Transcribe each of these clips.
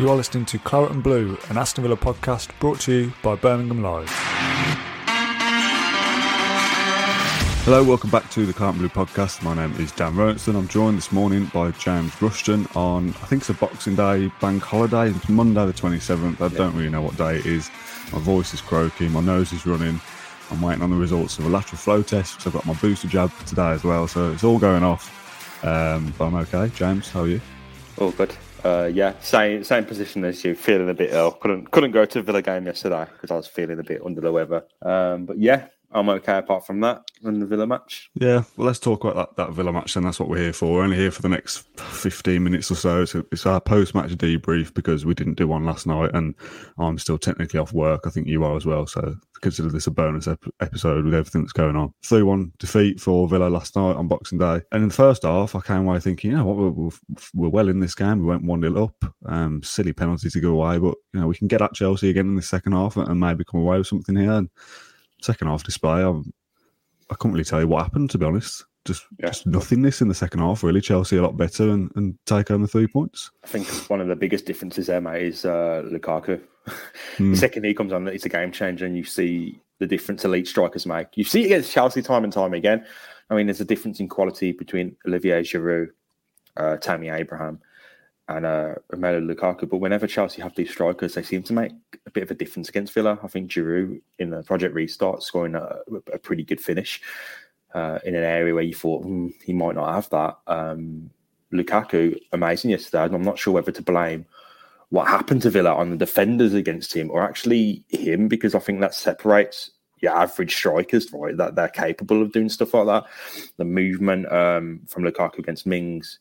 You are listening to Claret and Blue, an Aston Villa podcast brought to you by Birmingham Live. Hello, welcome back to the Claret and Blue podcast. My name is Dan Rolinson. I'm joined this morning by James Rushton on, I think it's a Boxing Day bank holiday. It's Monday the 27th. I don't really know what day it is. My voice is croaking, my nose is running. I'm waiting on the results of a lateral flow test because I've got my booster jab today as well. So it's all going off, but I'm okay. James, how are you? All good. Same position as you, feeling a bit ill. Couldn't go to the Villa game yesterday because I was feeling a bit under the weather. But yeah, I'm okay apart from that and the Villa match. Yeah, well, let's talk about that Villa match then. That's what we're here for. We're only here for the next 15 minutes or so. It's our post-match debrief because we didn't do one last night and I'm still technically off work. I think you are as well. So consider this a bonus episode with everything that's going on. 3-1 defeat for Villa last night on Boxing Day. And in the first half, I came away thinking, you know what, we're well in this game. We went 1-0 up. Silly penalty to go away. But, you know, we can get at Chelsea again in the second half and maybe come away with something here. And second half display, I couldn't really tell you what happened, to be honest. Just nothingness in the second half, really. Chelsea a lot better and take home the 3 points. I think one of the biggest differences there, mate, is Lukaku. The second he comes on, it's a game changer, and you see the difference elite strikers make. You see it against Chelsea time and time again. I mean, there's a difference in quality between Olivier Giroud, Tammy Abraham, and Romelu Lukaku. But whenever Chelsea have these strikers, they seem to make a bit of a difference against Villa. I think Giroud, in the Project Restart, scoring a pretty good finish in an area where you thought, he might not have that. Lukaku, amazing yesterday. And I'm not sure whether to blame what happened to Villa on the defenders against him or actually him, because I think that separates your average strikers, right? That they're capable of doing stuff like that. The movement from Lukaku against Mings,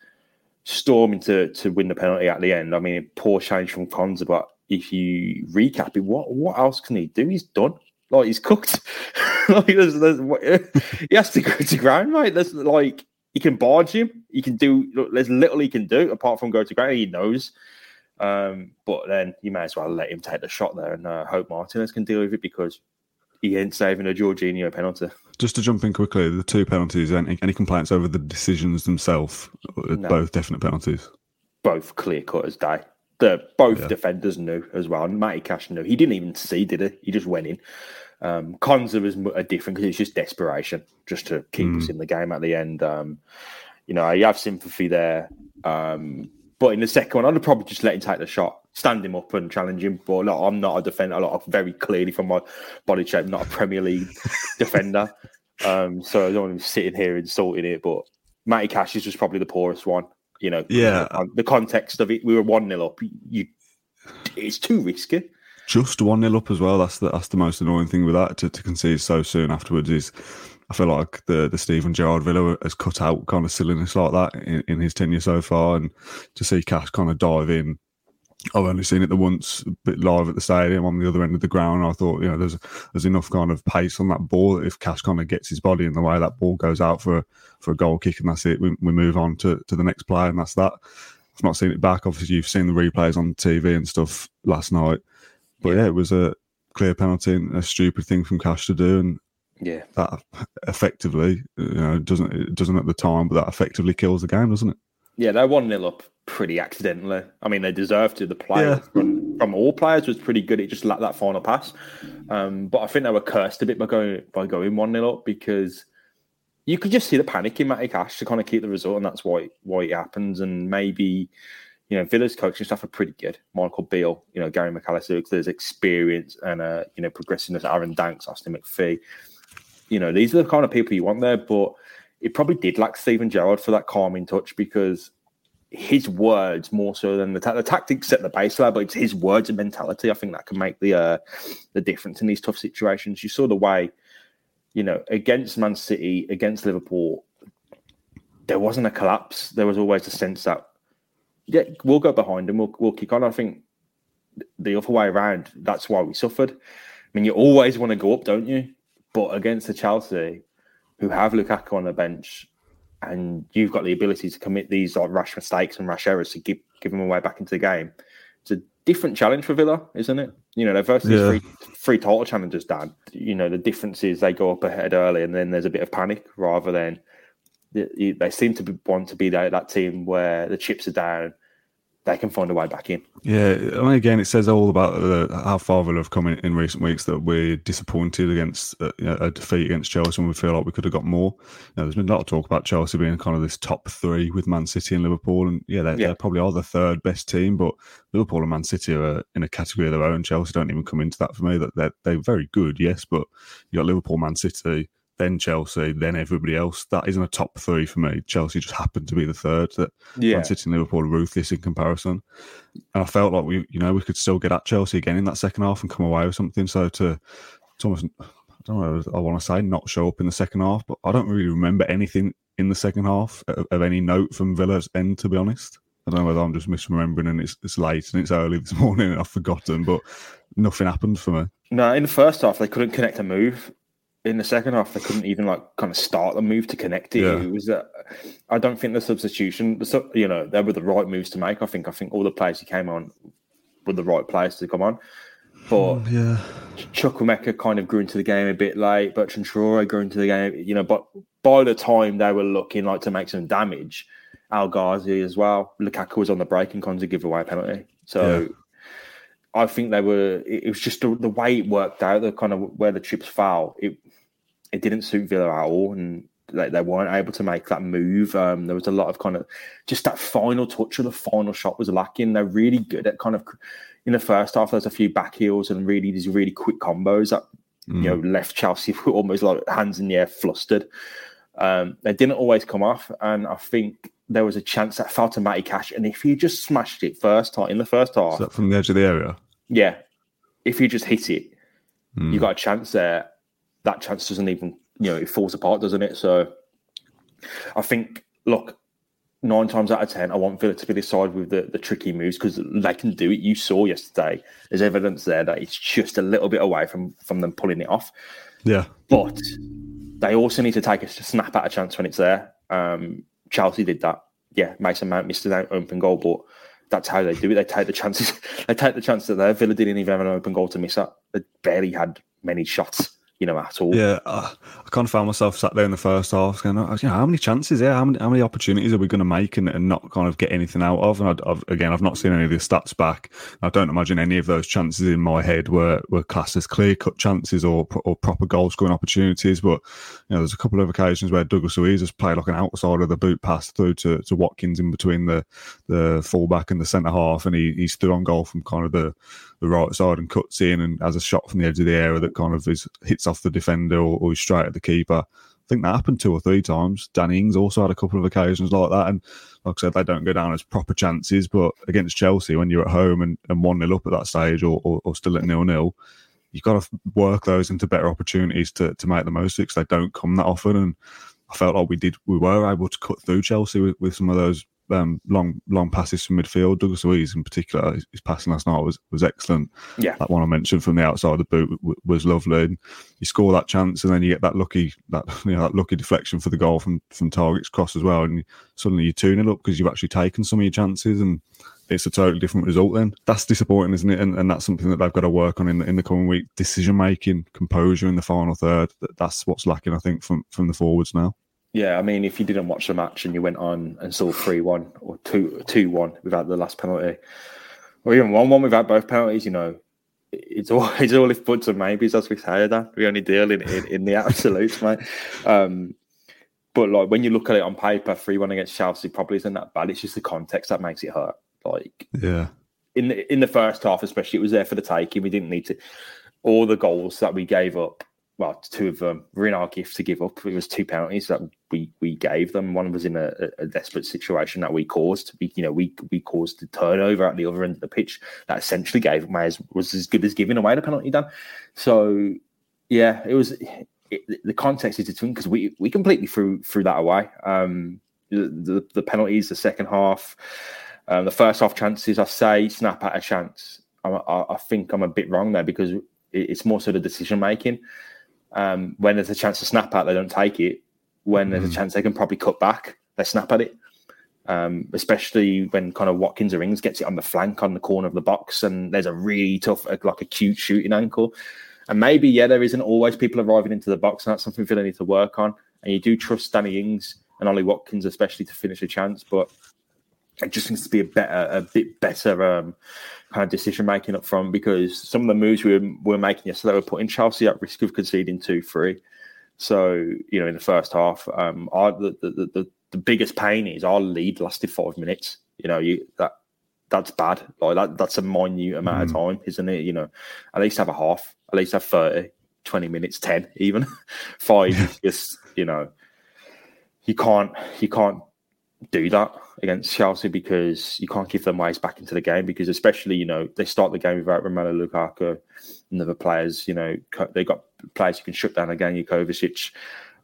storming to win the penalty at the end. I mean, poor change from Konsa, but if you recap it, what else can he do? He's done. Like, he's cooked. Like, he has to go to ground, mate. There's, like, he can barge him. He can do, look, there's little he can do apart from go to ground. He knows. But then you may as well let him take the shot there and hope Martinez can deal with it, because he ain't saving a Jorginho penalty. Just to jump in quickly, the two penalties, any complaints over the decisions themselves? No. Both definite penalties. Both clear-cut as day. Both defenders knew as well. Matty Cash knew. He didn't even see, did he? He just went in. Konsa was a different, because it's just desperation, just to keep us in the game at the end. You know, I have sympathy there. But in the second one, I'd probably just let him take the shot, stand him up and challenge him. But no, I'm not a defender. Like, I'm very clearly, from my body shape, not a Premier League defender. So I don't want to sit in here insulting it. But Matty Cash is just probably the poorest one. You know, the context of it, we were 1-0 up. It's too risky. Just 1-0 up as well. That's the most annoying thing with that, to concede so soon afterwards is, I feel like the Stephen Gerrard Villa has cut out kind of silliness like that in his tenure so far, and to see Cash kind of dive in. I've only seen it the once, a bit live at the stadium on the other end of the ground. I thought, you know, there's enough kind of pace on that ball that if Cash kind of gets his body in the way, that ball goes out for a goal kick, and that's it. We move on to the next play, and that's that. I've not seen it back. Obviously, you've seen the replays on TV and stuff last night, but yeah, it was a clear penalty and a stupid thing from Cash to do, and yeah, that effectively, you know, it doesn't at the time, but that effectively kills the game, doesn't it? Yeah, they're 1-0 up pretty accidentally. I mean, they deserve to. The play from all players was pretty good. It just lacked that final pass. But I think they were cursed a bit by going 1-0 up, because you could just see the panic in Matty Cash to kind of keep the result, and that's why it happens. And maybe, you know, Villa's coaching staff are pretty good. Michael Beale, you know, Gary McAllister, there's experience and, you know, progressiveness. Aaron Danks, Austin McPhee. You know, these are the kind of people you want there, but it probably did lack Stephen Gerrard for that calming touch, because his words, more so than the tactics set the baseline, but it's his words and mentality, I think, that can make the difference in these tough situations. You saw the way, you know, against Man City, against Liverpool, there wasn't a collapse. There was always a sense that, yeah, we'll go behind and we'll kick on. I think the other way around, that's why we suffered. I mean, you always want to go up, don't you? But against the Chelsea, who have Lukaku on the bench, and you've got the ability to commit these like rash mistakes and rash errors to give them away back into the game. It's a different challenge for Villa, isn't it? You know, they're versus three title challengers, Dan. You know, the difference is they go up ahead early and then there's a bit of panic rather than they seem to want to be that team where the chips are down. They can find a way back in. Yeah, I mean, again, it says all about how far Villa have come in recent weeks, that we're disappointed against a defeat against Chelsea and we feel like we could have got more. You know, there's been a lot of talk about Chelsea being kind of this top three with Man City and Liverpool, and they probably are the third best team, but Liverpool and Man City are in a category of their own. Chelsea don't even come into that for me. That they're very good, yes, but you got Liverpool, Man City, then Chelsea, then everybody else. That isn't a top three for me. Chelsea just happened to be the third. Man City and Liverpool are ruthless in comparison. And I felt like we could still get at Chelsea again in that second half and come away with something. So to almost, I don't know, I want to say not show up in the second half, but I don't really remember anything in the second half of any note from Villa's end, to be honest. I don't know whether I'm just misremembering and it's late and it's early this morning and I've forgotten, but nothing happened for me. No, in the first half, they couldn't connect a move. In the second half, they couldn't even start the move to connect it. Yeah. It was I don't think the substitution, they were the right moves to make. I think all the players who came on were the right players to come on. But Chukwuemeka kind of grew into the game a bit late. Bertrand Traore grew into the game, But by the time they were looking like to make some damage, Al Ghazi as well. Lukaku was on the break and Konsa give away a penalty. So. Yeah. I think it was just the way it worked out, the kind of where the chips fell. It didn't suit Villa at all, and they weren't able to make that move. There was a lot of kind of just that final touch of the final shot was lacking. They're really good at kind of in the first half. There's a few back heels and really these really quick combos that left Chelsea almost like hands in the air, flustered. They didn't always come off, and I think there was a chance that fell to Matty Cash, and if he just smashed it in the first half, is that from the edge of the area? Yeah, if you just hit it, you got a chance there. That chance doesn't even, it falls apart, doesn't it? So I think, look, 9 times out of 10, I want Villa to be the side with the tricky moves because they can do it. You saw yesterday, there's evidence there that it's just a little bit away from them pulling it off. Yeah. But they also need to take a snap at a chance when it's there. Chelsea did that. Yeah, Mason Mount missed an open goal, but that's how they do it. They take the chances. They take the chance that their Villa didn't even have an open goal to miss at. They barely had many shots, at all. Yeah, I kind of found myself sat there in the first half going, how many chances? Yeah, how many opportunities are we going to make and not kind of get anything out of? And I've not seen any of the stats back. I don't imagine any of those chances in my head were classed as clear-cut chances or proper goal-scoring opportunities. But there's a couple of occasions where Douglas Luiz has played like an outside of the boot pass through to Watkins in between the fullback and the centre half, and he's through on goal from kind of the right side and cuts in and has a shot from the edge of the area that kind of hits off the defender or he's straight at the keeper. I think that happened 2 or 3 times. Danny Ings also had a couple of occasions like that. And like I said, they don't go down as proper chances, but against Chelsea, when you're at home and 1-0 up at that stage or still at 0-0, you've got to work those into better opportunities to make the most of it because they don't come that often. And I felt like we were able to cut through Chelsea with some of those long passes from midfield. Douglas Luiz in particular, his passing last night was excellent. Yeah, that one I mentioned from the outside of the boot was lovely. And you score that chance, and then you get that lucky deflection for the goal from Targett's cross as well. And suddenly you're 2-0 up because you've actually taken some of your chances, and it's a totally different result. Then that's disappointing, isn't it? And that's something that they've got to work on in the coming week: decision making, composure in the final third. That's what's lacking, I think, from the forwards now. Yeah, I mean, if you didn't watch the match and you went on and saw 3-1 or 2-1 without the last penalty, or even 1-1 without both penalties, it's all if buts and maybes, as we say, Dan. We only deal in the absolutes, mate. But like when you look at it on paper, 3-1 against Chelsea probably isn't that bad. It's just the context that makes it hurt. Like, yeah, in the first half, especially, it was there for the taking. We didn't need to. All the goals that we gave up, well, 2 of them were in our gift to give up. It was 2 penalties that we gave them. One was in a desperate situation that we caused. We caused the turnover at the other end of the pitch that essentially was as good as giving away the penalty, Dan. So, yeah, it was the context is different because we completely threw that away. the penalties, the second half, the first half chances. I say snap at a chance. I think I'm a bit wrong there because it's more so the decision making. When there's a chance to snap at, they don't take it. When there's a chance they can probably cut back, they snap at it. Especially when kind of Watkins or Ings gets it on the flank, on the corner of the box, and there's a really tough, like acute shooting angle. And maybe, yeah, there isn't always people arriving into the box, and that's something Villa need to work on. And you do trust Danny Ings and Ollie Watkins, especially to finish a chance, but it just needs to be a bit better kind of decision-making up front, because some of the moves we were making yesterday were putting Chelsea at risk of conceding 2-3. So, you know, in the first half, the biggest pain is our lead lasted 5 minutes. You know, that's bad. Like that's a minute amount of time, isn't it? You know, at least have a half, at least have 30, 20 minutes, 10 even. 5 is just, you know, you can't do that against Chelsea because you can't give them ways back into the game, because especially, you know, they start the game without Romelu Lukaku and other players. You know, they got players who can shut down again, Kovacic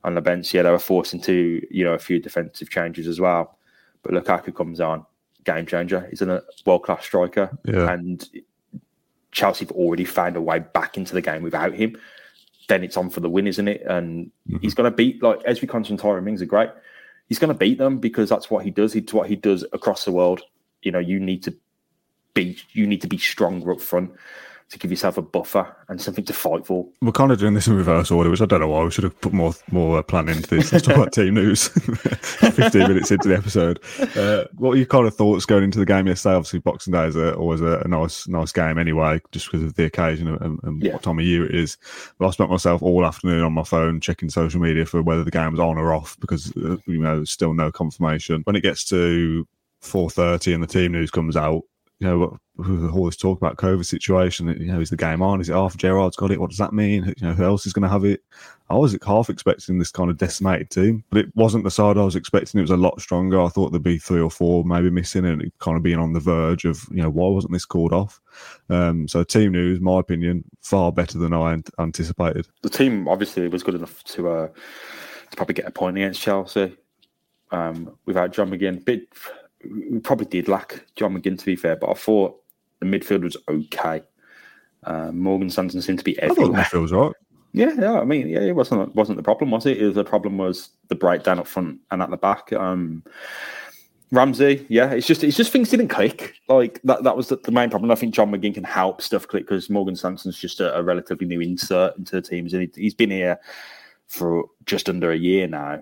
on the bench. Yeah, they were forced into, you know, a few defensive changes as well. But Lukaku comes on, game changer. He's a world-class striker. Yeah. And Chelsea have already found a way back into the game without him. Then it's on for the win, isn't it? And he's going to beat, like, Ezri Konsa and Tyrone Mings are great. He's going to beat them because that's what he does. It's what he does across the world. You know, you need to be stronger up front to give yourself a buffer and something to fight for. We're kind of doing this in reverse order, which I don't know why. We should have put more planning into this. Let's talk about team news. 15 minutes into the episode. What were your kind of thoughts going into the game yesterday? Obviously, Boxing Day is always a nice game anyway, just because of the occasion and what time of year it is. But I spent myself all afternoon on my phone checking social media for whether the game was on or off, because, you know, there's still no confirmation. When it gets to 4:30 and the team news comes out, you know, all this talk about COVID situation, you know, is the game on? Is it off? Gerrard's got it. What does that mean? You know, who else is going to have it? I was half expecting this kind of decimated team, but it wasn't the side I was expecting. It was a lot stronger. I thought there'd be 3 or 4 maybe missing and it kind of being on the verge of, you know, why wasn't this called off? So team news, my opinion, far better than I anticipated. The team obviously was good enough to probably get a point against Chelsea without John McGinn. We probably did lack John McGinn, to be fair, but I thought the midfield was okay. Morgan Sanson seemed to be everywhere. I thought the midfield was all right. Yeah, I mean, it wasn't the problem, was it? The problem was the breakdown up front and at the back. Ramsey, yeah, it's just things didn't click. Like that was the main problem. I think John McGinn can help stuff click because Morgan Sanson's just a relatively new insert into the teams, and he's been here for just under a year now.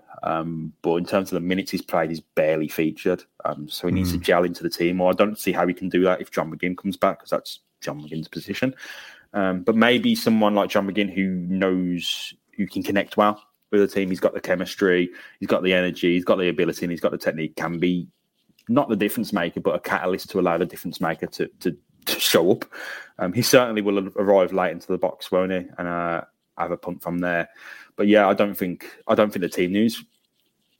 But in terms of the minutes he's played, he's barely featured. So he needs to gel into the team. Or I don't see how he can do that if John McGinn comes back, because that's John McGinn's position. But maybe someone like John McGinn who can connect well with the team. He's got the chemistry, he's got the energy, he's got the ability, and he's got the technique, can be not the difference maker, but a catalyst to allow the difference maker to show up. He certainly will arrive late into the box, won't he? And have a punt from there. But yeah, I don't think the team news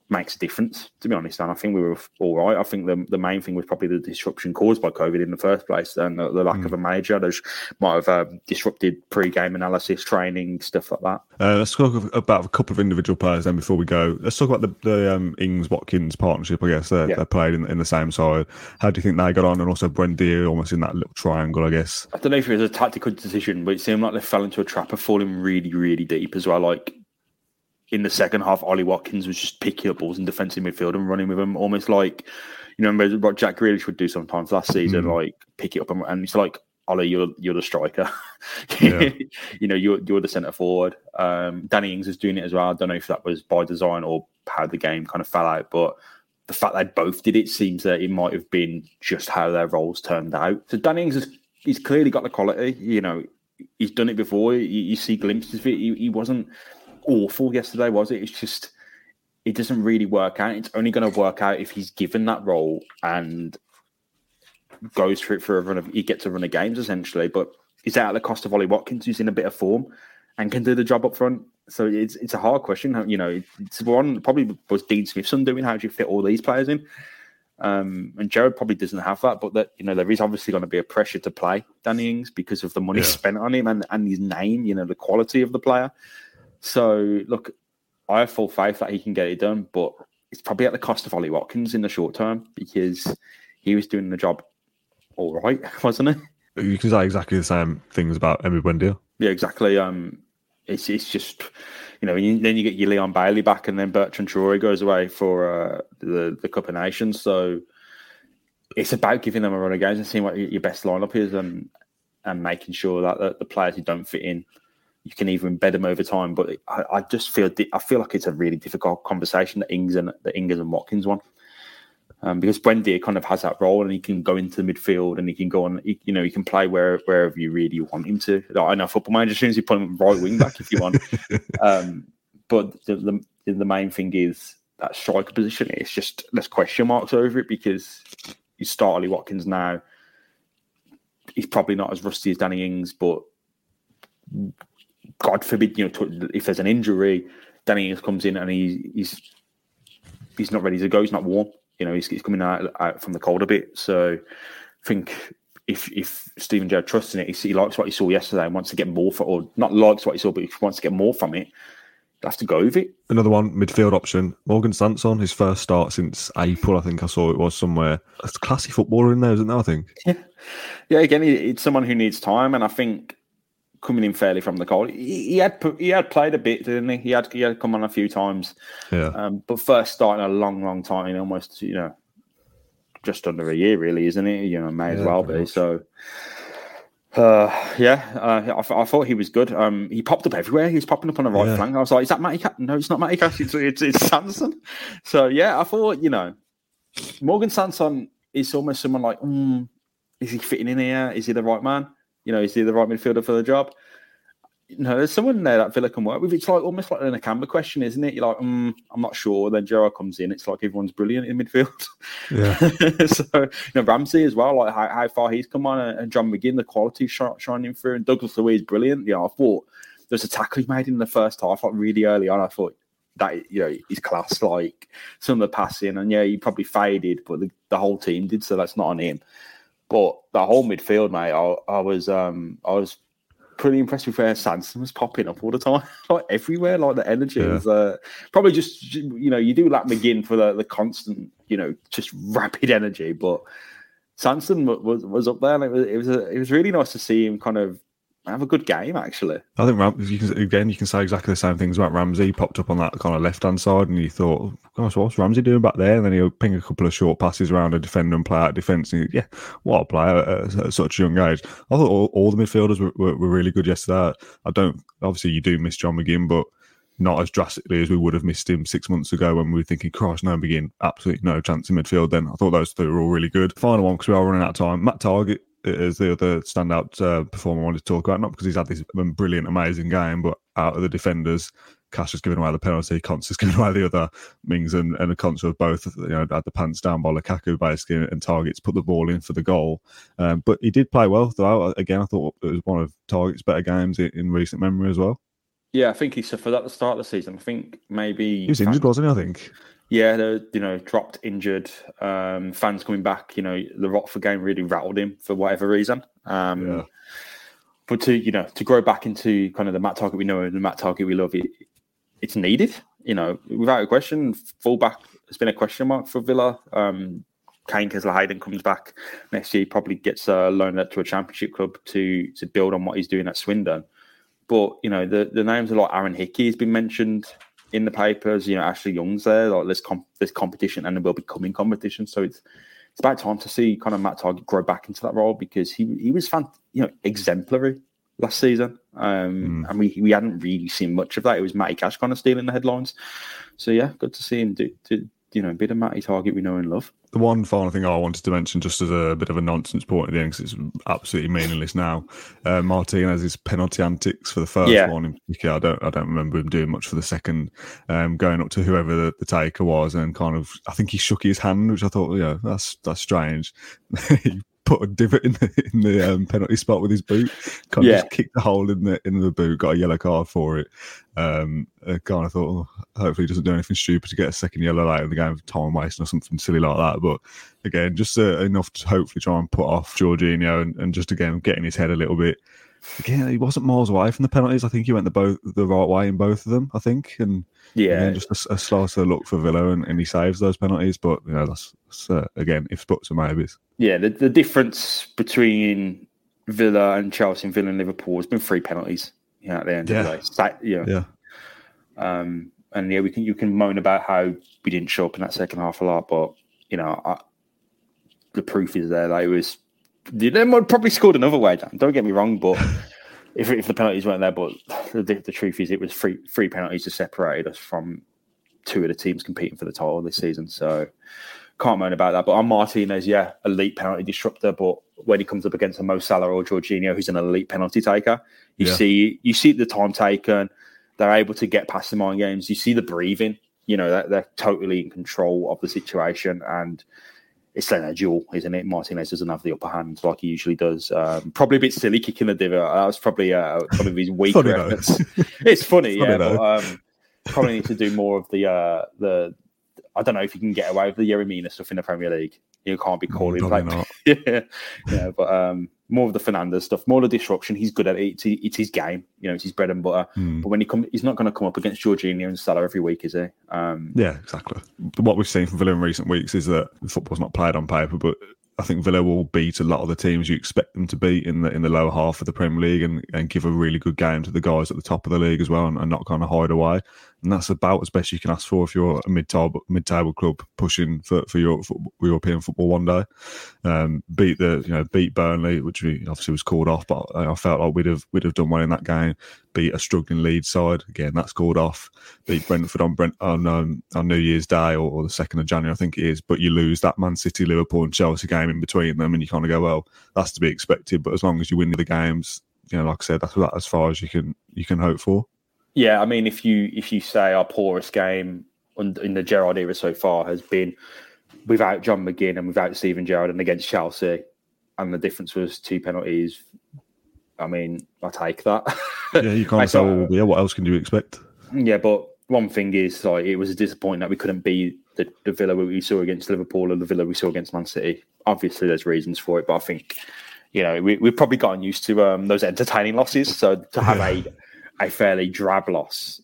makes a difference, to be honest. And I think we were all right. I think the main thing was probably the disruption caused by COVID in the first place, and the lack of a manager. Those might have disrupted pre-game analysis, training, stuff like that. Let's talk about a couple of individual players then before we go. Let's talk about the Ings-Watkins partnership, I guess. They played in the same side. How do you think they got on? And also Buendia almost in that little triangle, I guess. I don't know if it was a tactical decision, but it seemed like they fell into a trap of falling really, really deep as well. Like, in the second half, Ollie Watkins was just picking up balls in defensive midfield and running with them, almost like, you know, remember what Jack Grealish would do sometimes last season, like pick it up and it's like, Ollie, you're the striker, yeah. You know, you're the centre forward. Danny Ings was doing it as well. I don't know if that was by design or how the game kind of fell out, but the fact they both did it seems that it might have been just how their roles turned out. So Danny Ings he's clearly got the quality. You know, he's done it before. You see glimpses of it. He wasn't awful yesterday, was it? It's just, it doesn't really work out. It's only going to work out if he's given that role and goes for it for a run of, he gets a run of games essentially, but is that at the cost of Ollie Watkins, who's in a bit of form and can do the job up front? So it's a hard question. You know, it's one probably was Dean Smithson doing, how do you fit all these players in? And Gerrard probably doesn't have that, but that, you know, there is obviously going to be a pressure to play Danny Ings because of the money spent on him and his name, you know, the quality of the player. So, look, I have full faith that he can get it done, but it's probably at the cost of Ollie Watkins in the short term, because he was doing the job all right, wasn't he? You can say exactly the same things about Emi Buendia. Yeah, exactly. It's just, you know, then you get your Leon Bailey back, and then Bertrand Traore goes away for the Cup of Nations. So it's about giving them a run of games and seeing what your best lineup is, and making sure that the players who don't fit in, you can even embed them over time. But I just feel I feel like it's a really difficult conversation the Ings and Watkins one, because Buendia kind of has that role, and he can go into the midfield, and he can go on. You know, he can play wherever you really want him to. Like, I know Football Manager assumes you put him right wing back if you want, but the main thing is that striker position. It's just there's question marks over it, because you start Ollie Watkins now. He's probably not as rusty as Danny Ings, but God forbid, you know, if there's an injury, Danny Ings comes in and he's not ready to go. He's not warm. You know, he's coming out from the cold a bit. So I think if Stephen Gerrard trusts in it, he likes what he saw yesterday and wants to get more for, or not likes what he saw, but if he wants to get more from it, he'll have to go with it. Another one, midfield option, Morgan Sanson, his first start since April, I think I saw it was somewhere. It's a classy footballer in there, isn't there, I think? Yeah, again, it's someone who needs time, and I think coming in fairly from the cold. He had played a bit, didn't he? He had come on a few times. Yeah. But first start in a long, long time, in almost, you know, just under a year, really, isn't it? You know, may as well be. So, I thought he was good. He popped up everywhere. He was popping up on the right flank. I was like, is that Matty Cash? No, it's not Matty Cash. It's Sanson. So, yeah, I thought, you know, Morgan Sanson is almost someone like, is he fitting in here? Is he the right man? You know, is he the right midfielder for the job? No, there's someone there that Villa can work with. It's like almost like an Akamba question, isn't it? You're like, I'm not sure. Then Gerrard comes in. It's like everyone's brilliant in midfield. Yeah. So, you know, Ramsey as well, like how far he's come on, and John McGinn, the quality shining through, and Douglas Luiz, brilliant. You know, I thought there's a tackle he made in the first half, like really early on. I thought that, you know, he's class, like some of the passing. And yeah, he probably faded, but the whole team did. So that's not on him. But the whole midfield, mate, I was pretty impressed with where Sanson was popping up all the time, like everywhere. Like the energy was probably just, you know, you do lack McGinn for the constant, you know, just rapid energy. But Sanson was up there, and it was really nice to see him kind of have a good game, actually. I think you can say exactly the same things about Ramsey. He popped up on that kind of left-hand side, and you thought, oh, gosh, what's Ramsey doing back there? And then he'll ping a couple of short passes around a defender and play out defence. And what a player at such a young age. I thought all the midfielders were really good yesterday. Obviously you do miss John McGinn, but not as drastically as we would have missed him 6 months ago when we were thinking, Christ, no McGinn, absolutely no chance in midfield then. I thought those three were all really good. Final one, because we are running out of time. Matt Targett is the other standout performer I wanted to talk about, not because he's had this brilliant, amazing game, but out of the defenders, Cash has given away the penalty, Konsa has given away the other, Mings and Konsa have both, you know, had the pants down by Lukaku basically, and Targett's put the ball in for the goal. But he did play well throughout. Again, I thought it was one of Targett's better games in recent memory as well. Yeah, I think he suffered at the start of the season. I think maybe... He was injured, wasn't he, I think? Yeah, you know, dropped, injured, fans coming back. You know, the Watford game really rattled him for whatever reason. But to grow back into kind of the Matt Targett we know and the Matt Targett we love, it's needed, you know, without a question. Fullback has been a question mark for Villa. Kane Kesler-Hayden comes back next year. He probably gets loaned out to a Championship club to build on what he's doing at Swindon. But, you know, the names are like Aaron Hickey has been mentioned in the papers. You know, Ashley Young's there. Like, there's competition, and there will be coming competition. So it's about time to see kind of Matt Targett grow back into that role, because he was, exemplary last season. And we hadn't really seen much of that. It was Matty Cash kind of stealing the headlines. So, yeah, good to see him do you know, a bit of Matty Targett we know and love. The one final thing I wanted to mention, just as a bit of a nonsense point at the end, because it's absolutely meaningless now. Martinez's penalty antics for the first one in particular. I don't remember him doing much for the second. Going up to whoever the taker was, and kind of, I think he shook his hand, which I thought, yeah, that's strange. He put a divot in the penalty spot with his boot. Just kicked a hole in the boot. Got a yellow card for it. I kind of thought, hopefully he doesn't do anything stupid to get a second yellow later in the game for time wasting or something silly like that. But again, just enough to hopefully try and put off Jorginho, and just again getting his head a little bit. Again, he wasn't miles away from the penalties. I think he went the right way in both of them, I think. And yeah, again, just a slicer look for Villa, and he saves those penalties. But, you know, that's again, if buts and maybes. Yeah, the difference between Villa and Chelsea and Villa and Liverpool has been 3 penalties, you know, at the end of the day. And you can moan about how we didn't show up in that second half a lot, but, you know, the proof is there that it was... They would probably scored another way, Dan. Don't get me wrong, but if the penalties weren't there, but the truth is it was three penalties that separated us from 2 of the teams competing for the title this season. So can't moan about that. But on Martinez, elite penalty disruptor. But when he comes up against a Mo Salah or Jorginho, who's an elite penalty taker, you see the time taken. They're able to get past the mind games. You see the breathing. You know, they're totally in control of the situation, and it's then a duel, isn't it? Martinez doesn't have the upper hand like he usually does. Probably a bit silly kicking the diva. That was probably one of his weak efforts. It's funny, but probably need to do more of the. I don't know if you can get away with the Yeremina stuff in the Premier League. You can't be calling like more of the Fernandes stuff, more of the disruption. He's good at it. It's his game. You know, it's his bread and butter. But when he's not going to come up against Jorginho and Salah every week, is he? Exactly. What we've seen from Villa in recent weeks is that football's not played on paper, but I think Villa will beat a lot of the teams you expect them to beat in the lower half of the Premier League, and give a really good game to the guys at the top of the league as well, and not kind of hide away. And that's about as best you can ask for if you're a mid-table club pushing for European football one day. Beat Burnley, which obviously was called off, but I felt like we'd have done well in that game. Beat a struggling Leeds side, again that's called off. Beat Brentford on New Year's Day or the 2nd of January, I think it is. But you lose that Man City, Liverpool, and Chelsea game in between them, and you kind of go, well, that's to be expected. But as long as you win the games, you know, like I said, that's about as far as you can hope for. Yeah, I mean, if you say our poorest game in the Gerrard era so far has been without John McGinn and without Stephen Gerrard and against Chelsea, and the difference was 2 penalties, I mean, I take that. Yeah, you can't say, what else can you expect? Yeah, but one thing is, like, it was disappointing that we couldn't be the Villa we saw against Liverpool and the Villa we saw against Man City. Obviously, there's reasons for it, but I think, you know, we've probably gotten used to those entertaining losses, so to have a fairly drab loss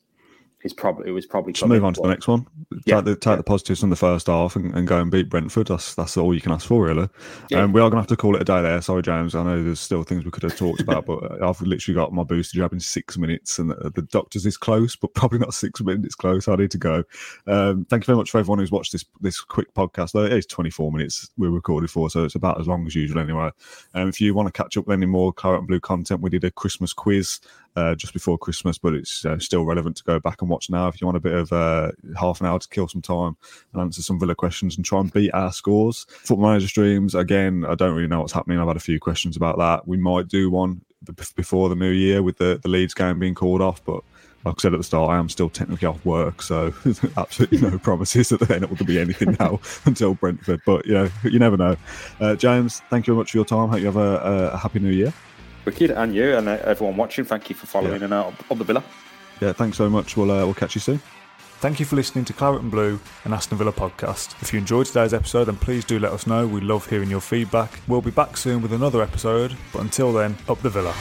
is probably... Just move on to the next one. Take the positives from the first half and go and beat Brentford. That's all you can ask for, really. Yeah. We are going to have to call it a day there. Sorry, James. I know there's still things we could have talked about, but I've literally got my booster jab in 6 minutes, and the doctor's is close, but probably not 6 minutes close. I need to go. Thank you very much for everyone who's watched this quick podcast. Though it is 24 minutes we're recorded for, so it's about as long as usual anyway. If you want to catch up with any more Claret and Blue content, we did a Christmas quiz just before Christmas, but it's still relevant to go back and watch now if you want a bit of half an hour to kill some time and answer some Villa questions and try and beat our scores. Football Manager streams, again, I don't really know what's happening. I've had a few questions about that. We might do one before the new year with the Leeds game being called off, but like I said at the start, I am still technically off work, so absolutely no promises that they're not going to be anything now until Brentford, but you never know. James, thank you very much for your time. Hope you have a happy new year. Wicked, and you and everyone watching, thank you for following and out on the Villa. Yeah, thanks so much. We'll catch you soon. Thank you for listening to Claret and Blue, an Aston Villa podcast. If you enjoyed today's episode, then please do let us know. We love hearing your feedback. We'll be back soon with another episode, but until then, up the Villa.